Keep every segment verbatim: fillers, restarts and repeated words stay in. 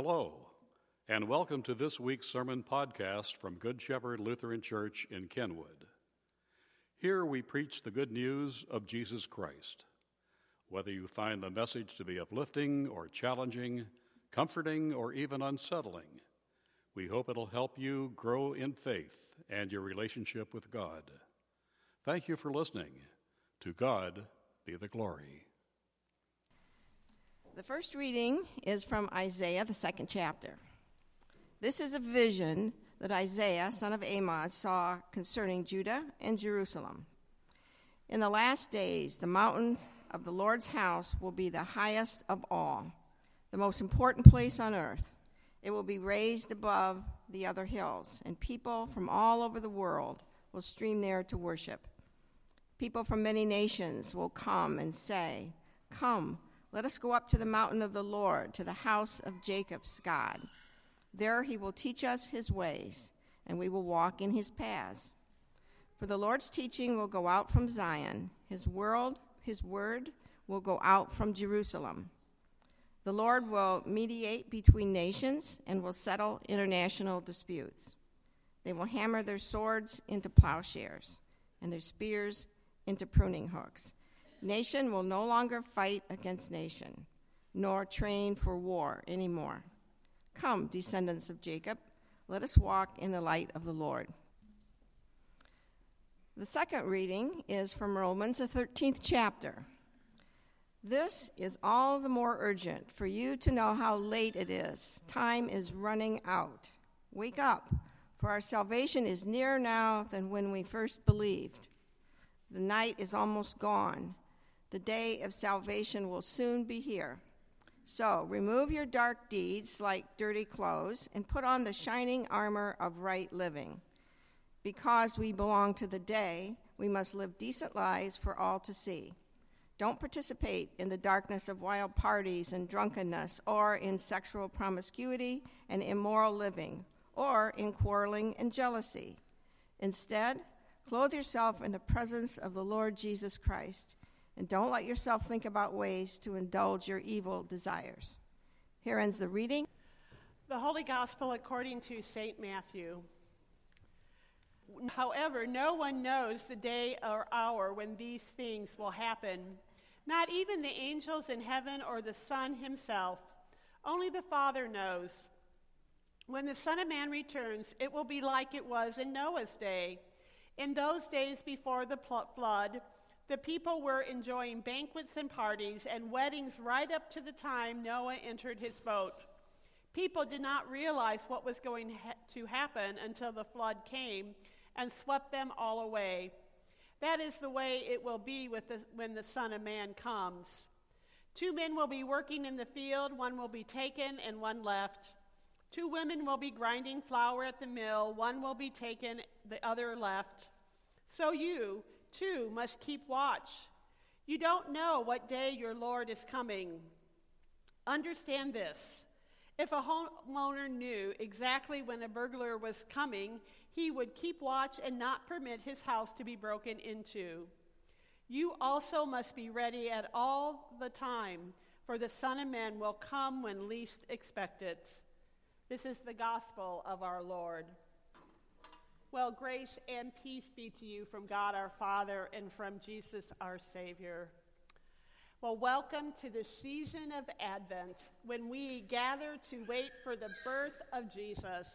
Hello, and welcome to this week's sermon podcast from Good Shepherd Lutheran Church in Kenwood. Here we preach the good news of Jesus Christ. Whether you find the message to be uplifting or challenging, comforting or even unsettling, we hope it'll help you grow in faith and your relationship with God. Thank you for listening. To God be the glory. The first reading is from Isaiah, the second chapter. This is a vision that Isaiah, son of Amoz, saw concerning Judah and Jerusalem. In the last days, the mountains of the Lord's house will be the highest of all, the most important place on earth. It will be raised above the other hills, and people from all over the world will stream there to worship. People from many nations will come and say, "Come, let us go up to the mountain of the Lord, to the house of Jacob's God. There he will teach us his ways, and we will walk in his paths." For the Lord's teaching will go out from Zion. His world, his word will go out from Jerusalem. The Lord will mediate between nations and will settle international disputes. They will hammer their swords into plowshares and their spears into pruning hooks. Nation will no longer fight against nation, nor train for war anymore. Come, descendants of Jacob, let us walk in the light of the Lord. The second reading is from Romans, the thirteenth chapter. This is all the more urgent for you to know how late it is. Time is running out. Wake up, for our salvation is nearer now than when we first believed. The night is almost gone. The day of salvation will soon be here. So remove your dark deeds like dirty clothes and put on the shining armor of right living. Because we belong to the day, we must live decent lives for all to see. Don't participate in the darkness of wild parties and drunkenness or in sexual promiscuity and immoral living or in quarreling and jealousy. Instead, clothe yourself in the presence of the Lord Jesus Christ, and don't let yourself think about ways to indulge your evil desires. Here ends the reading. The Holy Gospel according to Saint Matthew. However, no one knows the day or hour when these things will happen, not even the angels in heaven or the Son himself. Only the Father knows. When the Son of Man returns, it will be like it was in Noah's day. In those days before the flood, the people were enjoying banquets and parties and weddings right up to the time Noah entered his boat. People did not realize what was going ha- to happen until the flood came and swept them all away. That is the way it will be with the, when the Son of Man comes. Two men will be working in the field, one will be taken and one left. Two women will be grinding flour at the mill, one will be taken, the other left. So you, too, must keep watch. You don't know what day your Lord is coming. Understand this. If a homeowner knew exactly when a burglar was coming, he would keep watch and not permit his house to be broken into. You also must be ready at all the time, for the Son of Man will come when least expected. This is the gospel of our Lord. Well, grace and peace be to you from God our Father and from Jesus our Savior. Well, welcome to the season of Advent when we gather to wait for the birth of Jesus.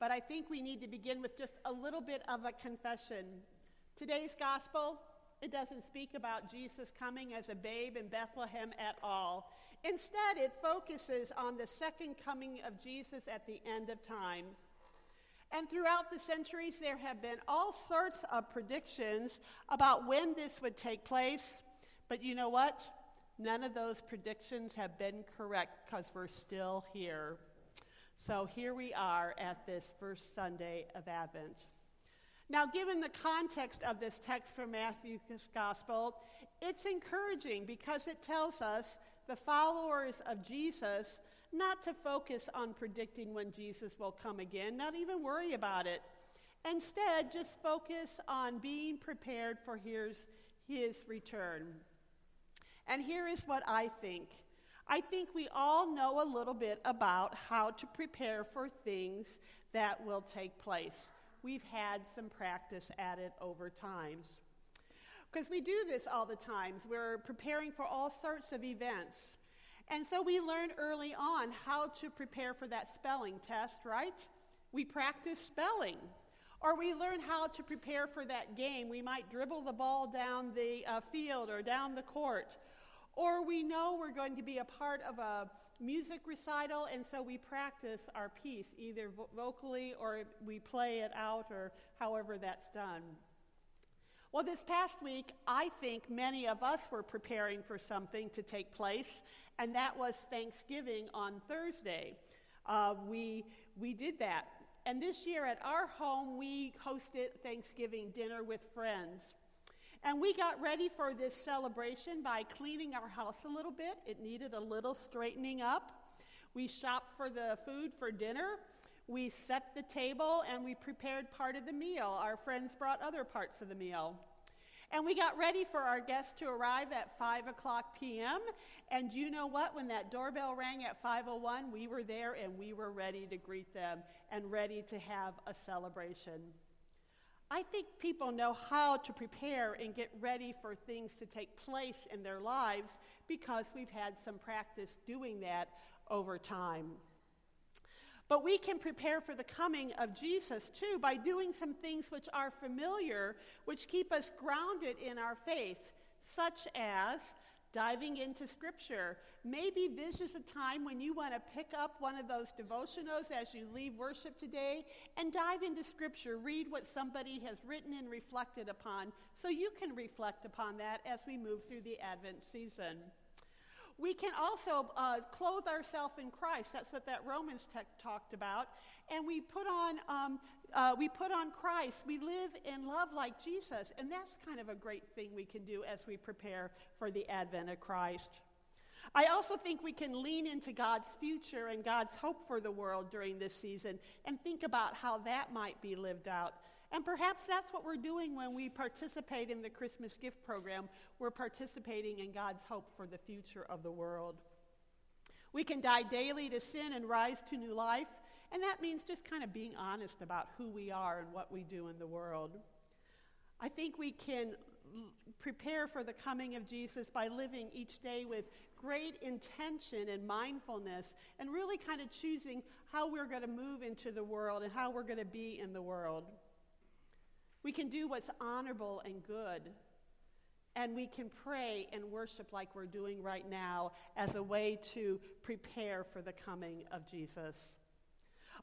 But I think we need to begin with just a little bit of a confession. Today's gospel, it doesn't speak about Jesus coming as a babe in Bethlehem at all. Instead, it focuses on the second coming of Jesus at the end of times. And throughout the centuries, there have been all sorts of predictions about when this would take place. But you know what? None of those predictions have been correct because we're still here. So here we are at this first Sunday of Advent. Now, given the context of this text from Matthew's Gospel, it's encouraging because it tells us the followers of Jesus not to focus on predicting when Jesus will come again, not even worry about it. Instead, just focus on being prepared for his, his return. And here is what I think. I think we all know a little bit about how to prepare for things that will take place. We've had some practice at it over time. Because we do this all the time. We're preparing for all sorts of events. And so we learn early on how to prepare for that spelling test, right? We practice spelling. Or we learn how to prepare for that game. We might dribble the ball down the uh, field or down the court. Or we know we're going to be a part of a music recital, and so we practice our piece, either vo- vocally or we play it out or however that's done. Well, this past week, I think many of us were preparing for something to take place, and that was Thanksgiving on Thursday. Uh, we we did that. And this year at our home, we hosted Thanksgiving dinner with friends. And we got ready for this celebration by cleaning our house a little bit. It needed a little straightening up. We shopped for the food for dinner. We set the table and we prepared part of the meal. Our friends brought other parts of the meal. And we got ready for our guests to arrive at five o'clock p.m. And you know what? When that doorbell rang at five oh one, we were there and we were ready to greet them and ready to have a celebration. I think people know how to prepare and get ready for things to take place in their lives because we've had some practice doing that over time. But we can prepare for the coming of Jesus, too, by doing some things which are familiar, which keep us grounded in our faith, such as diving into Scripture. Maybe this is a time when you want to pick up one of those devotionals as you leave worship today and dive into Scripture. Read what somebody has written and reflected upon so you can reflect upon that as we move through the Advent season. We can also uh, clothe ourselves in Christ. That's what that Romans text talked about. And we put on um, uh, we put on Christ. We live in love like Jesus. And that's kind of a great thing we can do as we prepare for the advent of Christ. I also think we can lean into God's future and God's hope for the world during this season and think about how that might be lived out. And perhaps that's what we're doing when we participate in the Christmas gift program. We're participating in God's hope for the future of the world. We can die daily to sin and rise to new life. And that means just kind of being honest about who we are and what we do in the world. I think we can prepare for the coming of Jesus by living each day with great intention and mindfulness and really kind of choosing how we're going to move into the world and how we're going to be in the world. We can do what's honorable and good, and we can pray and worship like we're doing right now as a way to prepare for the coming of Jesus.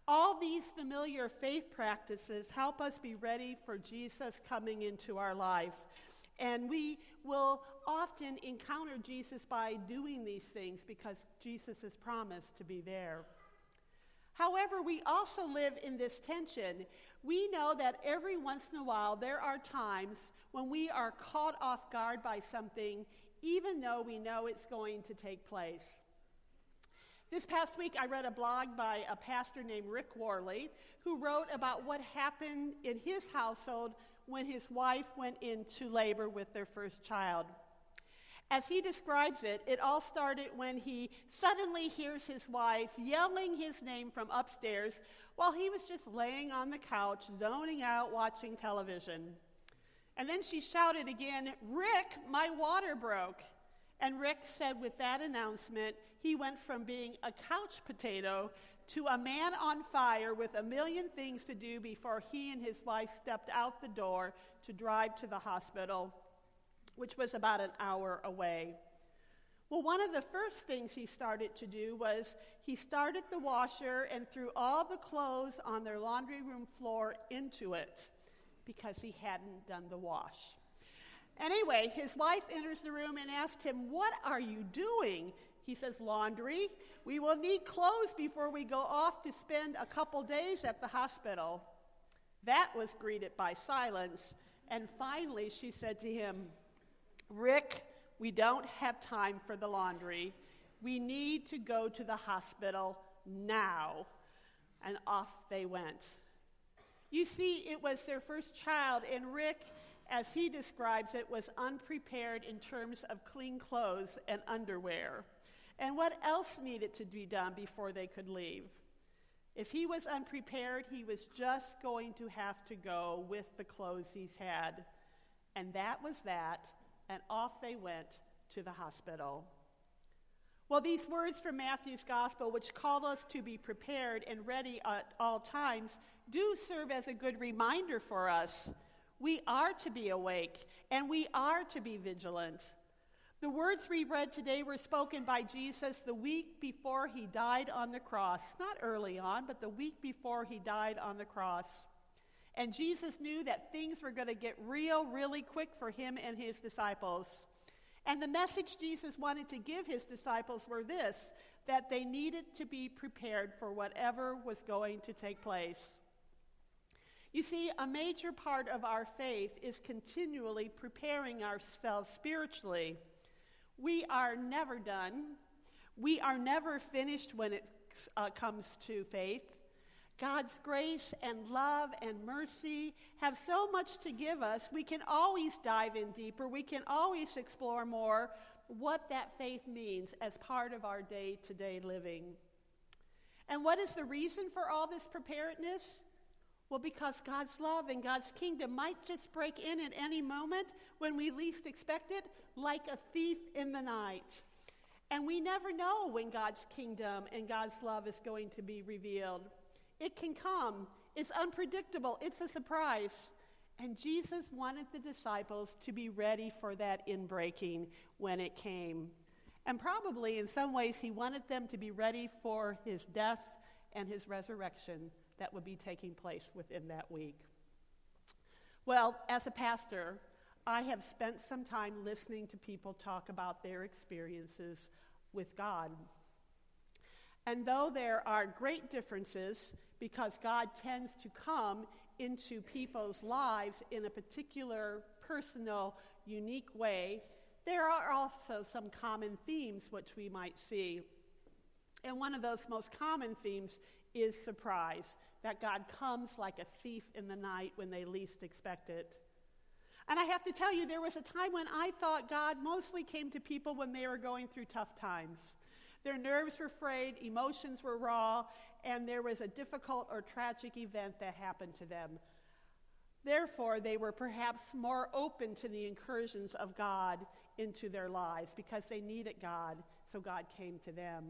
All these familiar faith practices help us be ready for Jesus coming into our life, and we will often encounter Jesus by doing these things because Jesus is promised to be there. However, we also live in this tension. We know that every once in a while there are times when we are caught off guard by something, even though we know it's going to take place. This past week I read a blog by a pastor named Rick Worley, who wrote about what happened in his household when his wife went into labor with their first child. As he describes it, it all started when he suddenly hears his wife yelling his name from upstairs while he was just laying on the couch, zoning out, watching television. And then she shouted again, "Rick, my water broke." And Rick said with that announcement, he went from being a couch potato to a man on fire with a million things to do before he and his wife stepped out the door to drive to the hospital, which was about an hour away. Well, one of the first things he started to do was he started the washer and threw all the clothes on their laundry room floor into it because he hadn't done the wash. Anyway, his wife enters the room and asks him, "What are you doing?" He says, "Laundry. We will need clothes before we go off to spend a couple days at the hospital." That was greeted by silence. And finally, she said to him, "Rick, we don't have time for the laundry. We need to go to the hospital now." And off they went. You see, it was their first child, and Rick, as he describes it, was unprepared in terms of clean clothes and underwear. and what else needed to be done before they could leave. If he was unprepared, he was just going to have to go with the clothes he had. And that was that, and off they went to the hospital. Well, these words from Matthew's gospel, which call us to be prepared and ready at all times, do serve as a good reminder for us. We are to be awake, and we are to be vigilant. The words we read today were spoken by Jesus the week before he died on the cross. Not early on, but the week before he died on the cross. And Jesus knew that things were going to get real, really quick for him and his disciples. And the message Jesus wanted to give his disciples were this, that they needed to be prepared for whatever was going to take place. You see, a major part of our faith is continually preparing ourselves spiritually. We are never done. We are never finished when it uh, comes to faith. God's grace and love and mercy have so much to give us. We can always dive in deeper. We can always explore more what that faith means as part of our day-to-day living. And what is the reason for all this preparedness? Well, because God's love and God's kingdom might just break in at any moment when we least expect it, like a thief in the night. And we never know when God's kingdom and God's love is going to be revealed. It can come. It's unpredictable. It's a surprise. And Jesus wanted the disciples to be ready for that inbreaking when it came. And probably in some ways he wanted them to be ready for his death and his resurrection that would be taking place within that week. Well, as a pastor, I have spent some time listening to people talk about their experiences with God. And though there are great differences, because God tends to come into people's lives in a particular, personal, unique way, there are also some common themes which we might see. And one of those most common themes is surprise, that God comes like a thief in the night when they least expect it. And I have to tell you, there was a time when I thought God mostly came to people when they were going through tough times. Their nerves were frayed, emotions were raw, and there was a difficult or tragic event that happened to them. Therefore, they were perhaps more open to the incursions of God into their lives because they needed God, so God came to them.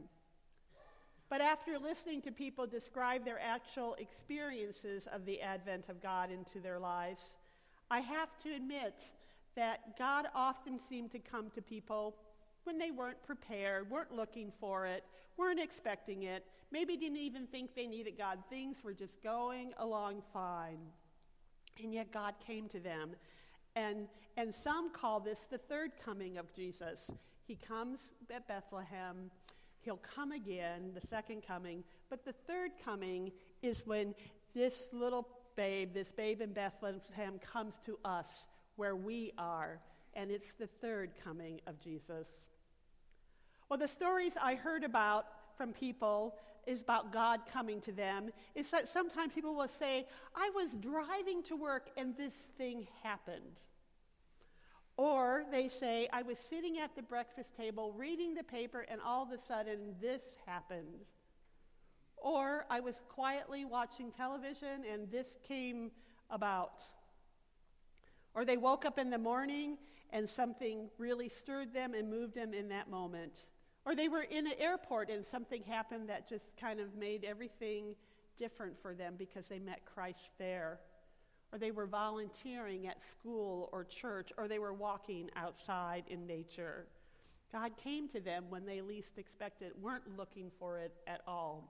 But after listening to people describe their actual experiences of the advent of God into their lives, I have to admit that God often seemed to come to people when they weren't prepared, weren't looking for it, weren't expecting it, maybe didn't even think they needed God. Things were just going along fine. And yet God came to them. And, and some call this the third coming of Jesus. He comes at Bethlehem. He'll come again, the second coming. But the third coming is when this little babe, this babe in Bethlehem comes to us where we are. And it's the third coming of Jesus. Well, the stories I heard about from people is about God coming to them. It's that sometimes people will say, I was driving to work and this thing happened. Or they say, I was sitting at the breakfast table reading the paper and all of a sudden this happened. Or I was quietly watching television and this came about. Or they woke up in the morning and something really stirred them and moved them in that moment. Or they were in an airport and something happened that just kind of made everything different for them because they met Christ there. Or they were volunteering at school or church, or they were walking outside in nature. God came to them when they least expected it, weren't looking for it at all.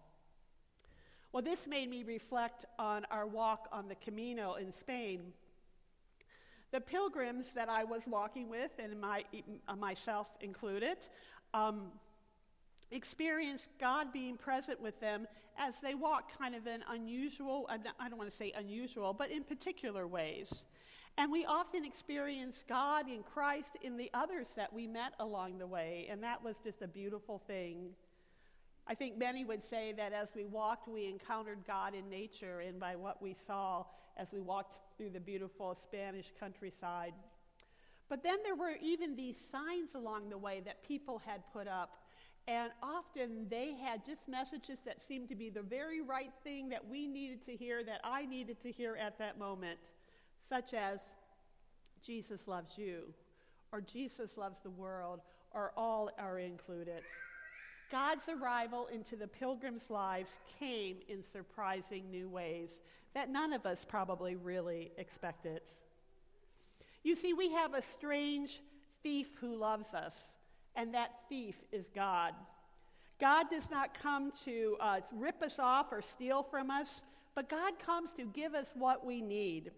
Well, this made me reflect on our walk on the Camino in Spain. The pilgrims that I was walking with, and my, myself included, um, experienced God being present with them as they walked kind of in unusual, I don't want to say unusual, but in particular ways. And we often experienced God in Christ in the others that we met along the way, and that was just a beautiful thing. I think many would say that as we walked, we encountered God in nature and by what we saw as we walked through the beautiful Spanish countryside. But then there were even these signs along the way that people had put up. And often they had just messages that seemed to be the very right thing that we needed to hear, that I needed to hear at that moment, such as Jesus loves you, or Jesus loves the world, or all are included. God's arrival into the pilgrims' lives came in surprising new ways that none of us probably really expected. You see, we have a strange thief who loves us, and that thief is God. God does not come to uh, rip us off or steal from us, but God comes to give us what we need.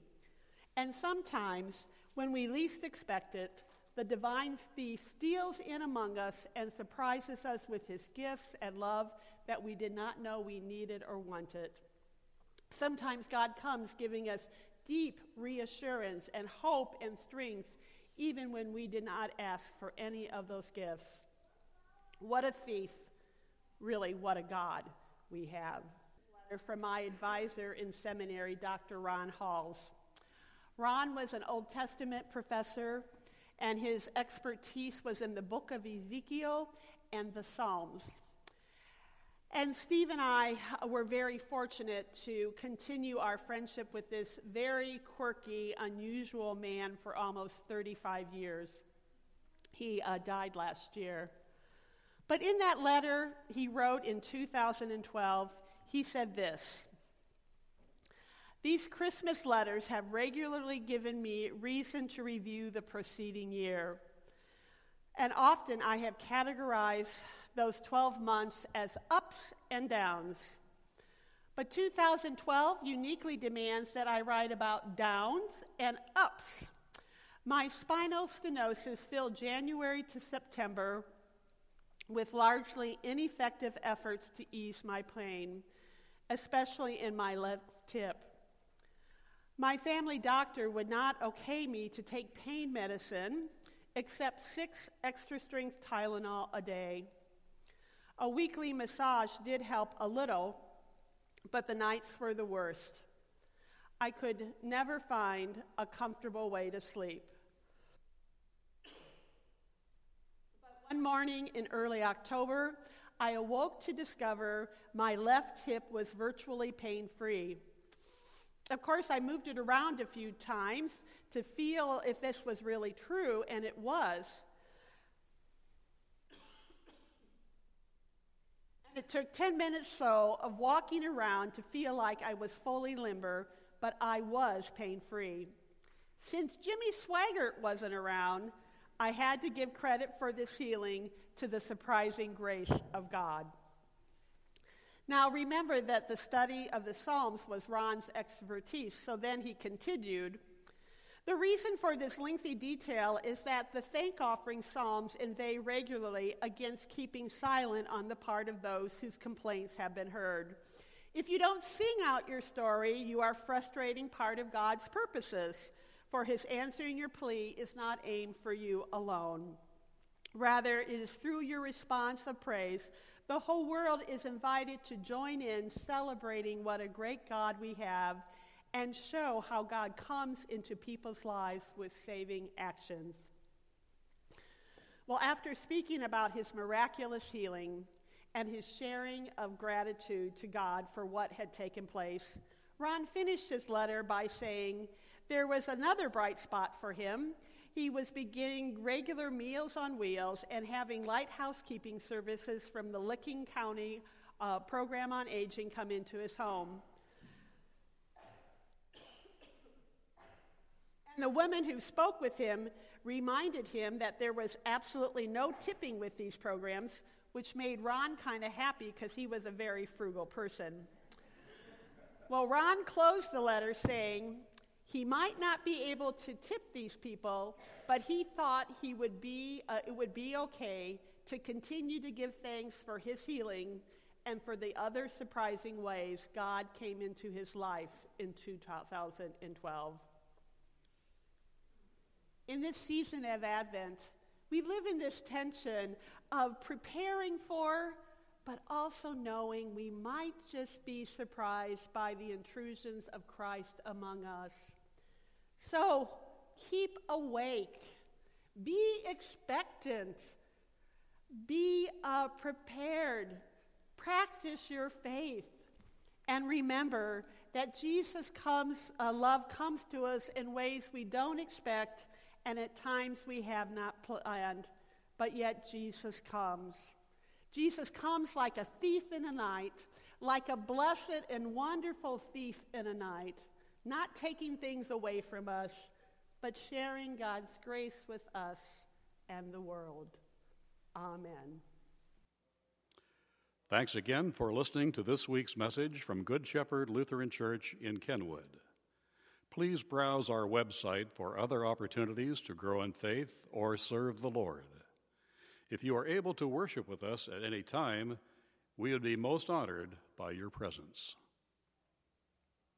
And sometimes, when we least expect it, the divine thief steals in among us and surprises us with his gifts and love that we did not know we needed or wanted. Sometimes God comes giving us deep reassurance and hope and strength, even when we did not ask for any of those gifts. What a thief, really what a God we have. From my advisor in seminary, Doctor Ron Halls. Ron was an Old Testament professor, and his expertise was in the book of Ezekiel and the Psalms. And Steve and I were very fortunate to continue our friendship with this very quirky, unusual man for almost thirty-five years. He uh, died last year. But in that letter he wrote in two thousand twelve, he said this: "These Christmas letters have regularly given me reason to review the preceding year, and often I have categorized those twelve months as ups and downs. But two thousand twelve uniquely demands that I write about downs and ups. My spinal stenosis filled January to September with largely ineffective efforts to ease my pain, especially in my left hip. My family doctor would not okay me to take pain medicine, except six extra-strength Tylenol a day. A weekly massage did help a little, but the nights were the worst. I could never find a comfortable way to sleep. But one morning in early October, I awoke to discover my left hip was virtually pain-free. Of course, I moved it around a few times to feel if this was really true, and it was. And it took ten minutes so of walking around to feel like I was fully limber, but I was pain-free. Since Jimmy Swaggart wasn't around, I had to give credit for this healing to the surprising grace of God." Now, remember that the study of the Psalms was Ron's expertise, so then he continued, "The reason for this lengthy detail is that the thank-offering Psalms inveigh regularly against keeping silent on the part of those whose complaints have been heard. If you don't sing out your story, you are frustrating part of God's purposes, for his answering your plea is not aimed for you alone. Rather, it is through your response of praise the whole world is invited to join in celebrating what a great God we have and show how God comes into people's lives with saving actions." Well, after speaking about his miraculous healing and his sharing of gratitude to God for what had taken place, Ron finished his letter by saying there was another bright spot for him. He was beginning regular Meals on Wheels and having light housekeeping services from the Licking County uh, Program on Aging come into his home. And the woman who spoke with him reminded him that there was absolutely no tipping with these programs, which made Ron kind of happy because he was a very frugal person. Well, Ron closed the letter saying, he might not be able to tip these people, but he thought he would be, uh, it would be okay to continue to give thanks for his healing and for the other surprising ways God came into his life in two thousand twelve. In this season of Advent, we live in this tension of preparing for, but also knowing we might just be surprised by the intrusions of Christ among us. So keep awake, be expectant, Be uh, prepared. Practice your faith. And remember that Jesus comes, uh, love comes to us in ways we don't expect and at times we have not planned, but yet Jesus comes. Jesus comes like a thief in the night, like a blessed and wonderful thief in the night, not taking things away from us, but sharing God's grace with us and the world. Amen. Thanks again for listening to this week's message from Good Shepherd Lutheran Church in Kenwood. Please browse our website for other opportunities to grow in faith or serve the Lord. If you are able to worship with us at any time, we would be most honored by your presence.